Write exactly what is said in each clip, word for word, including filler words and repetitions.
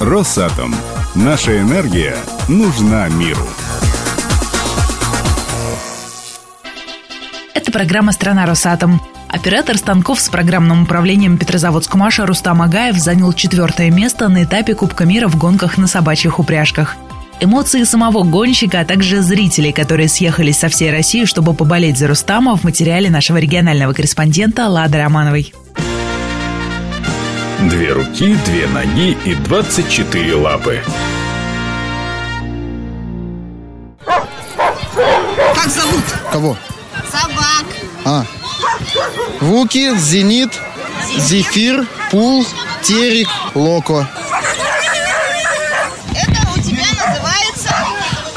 Росатом. Наша энергия нужна миру. Это программа «Страна Росатом». Оператор станков с программным управлением Петрозаводскмаша Рустам Агаев занял четвертое место на этапе Кубка мира в гонках на собачьих упряжках. Эмоции самого гонщика, а также зрителей, которые съехались со всей России, чтобы поболеть за Рустама, в материале нашего регионального корреспондента Лады Романовой. Две руки, две ноги и двадцать четыре лапы. Как зовут? Кого? Собак. А. Вуки, Зенит, Зефир, Пул, Терек, Локо. Это у тебя называется?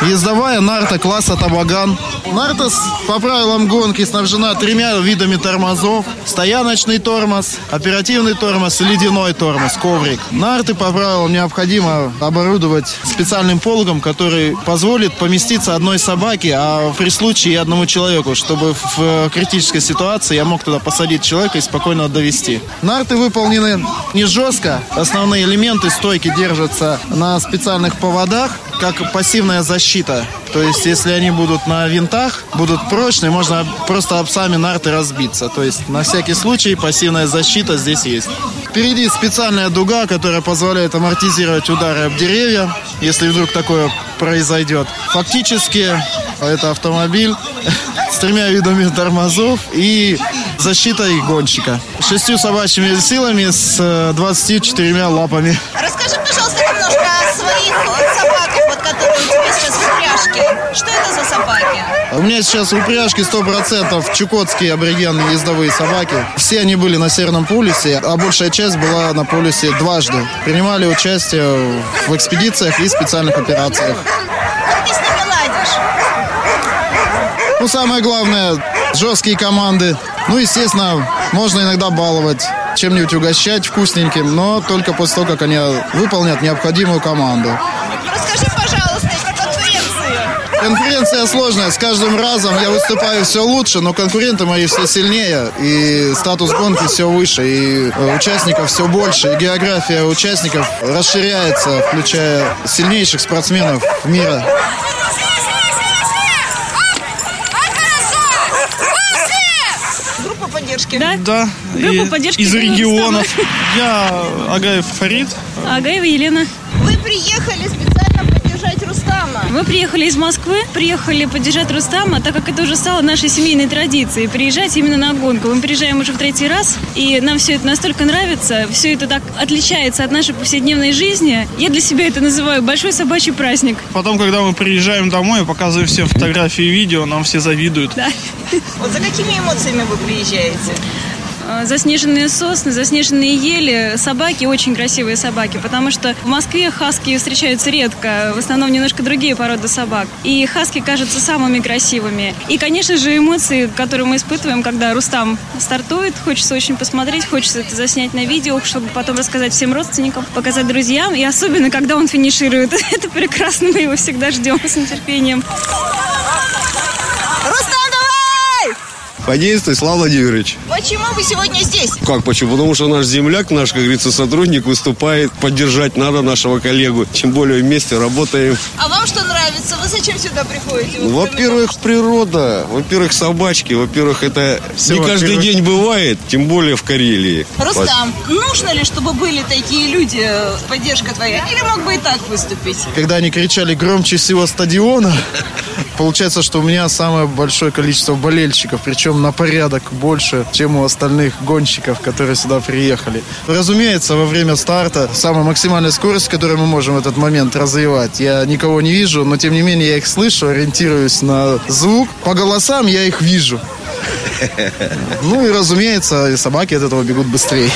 Ездовая нарта класса Табаган. Нарта по правилам гонки снабжена тремя видами тормозов. Стояночный тормоз, оперативный тормоз и ледяной тормоз, коврик. Нарты по правилам необходимо оборудовать специальным пологом, который позволит поместиться одной собаке, а при случае и одному человеку, чтобы в критической ситуации я мог туда посадить человека и спокойно довести. Нарты выполнены не жестко. Основные элементы стойки держатся на специальных поводах, как пассивная защита. То есть, если они будут на винтах, будут прочные, можно просто об сами нарты разбиться. То есть, на всякий случай, пассивная защита здесь есть. Впереди специальная дуга, которая позволяет амортизировать удары об деревья, если вдруг такое произойдет. Фактически, это автомобиль с тремя видами тормозов и защитой гонщика. Шестью собачьими силами с двадцатью четырьмя лапами. Расскажи, пожалуйста, немножко о своих собаках, вот, которые у тебя сейчас в упряжке. Что это за собаки? У меня сейчас в упряжке сто процентов чукотские аборигенные ездовые собаки. Все они были на Северном полюсе, а большая часть была на полюсе дважды. Принимали участие в экспедициях и специальных операциях. Как ты с ними ладишь? Ну, самое главное, жесткие команды. Ну, естественно, можно иногда баловать, чем-нибудь угощать вкусненьким, но только после того, как они выполнят необходимую команду. Расскажи, пожалуйста, про конкуренцию. Конкуренция сложная. С каждым разом я выступаю все лучше, но конкуренты мои все сильнее, и статус гонки все выше, и участников все больше, и география участников расширяется, включая сильнейших спортсменов мира. Да? Да. Группа и поддержки из регионов. Я Агаев Фарид. Агаева Елена. Вы приехали специально поддержать Рустама. Мы приехали из Москвы, приехали поддержать Рустама, так как это уже стало нашей семейной традицией, приезжать именно на гонку. Мы приезжаем уже в третий раз, и нам все это настолько нравится, все это так отличается от нашей повседневной жизни. Я для себя это называю большой собачий праздник. Потом, когда мы приезжаем домой, показываем всем фотографии и видео, нам все завидуют. Да. Вот за какими эмоциями вы приезжаете? Заснеженные сосны, заснеженные ели, собаки, очень красивые собаки, потому что в Москве хаски встречаются редко, в основном немножко другие породы собак. И хаски кажутся самыми красивыми. И, конечно же, эмоции, которые мы испытываем, когда Рустам стартует, хочется очень посмотреть, хочется это заснять на видео, чтобы потом рассказать всем родственникам, показать друзьям, и особенно, когда он финиширует. Это прекрасно, мы его всегда ждем с нетерпением. Подействуй, Слава Владимирович. Почему вы сегодня здесь? Как почему? Потому что наш земляк, наш, как говорится, сотрудник выступает. Поддержать надо нашего коллегу. Тем более вместе работаем. А вам что нравится? Вы зачем сюда приходите? Вы во-первых, помимо... природа. Во-первых, собачки. Во-первых, это все не во-первых. Каждый день бывает. Тем более в Карелии. Рустам, Вас... нужно ли, чтобы были такие люди? Поддержка твоя? Или мог бы и так выступить? Когда они кричали громче всего стадиона, получается, что у меня самое большое количество болельщиков. Причем на порядок больше, чем у остальных гонщиков, которые сюда приехали. Разумеется, во время старта самая максимальная скорость, которую мы можем в этот момент развивать. Я никого не вижу, но тем не менее я их слышу, ориентируюсь на звук. По голосам я их вижу. Ну и разумеется, собаки от этого бегут быстрее.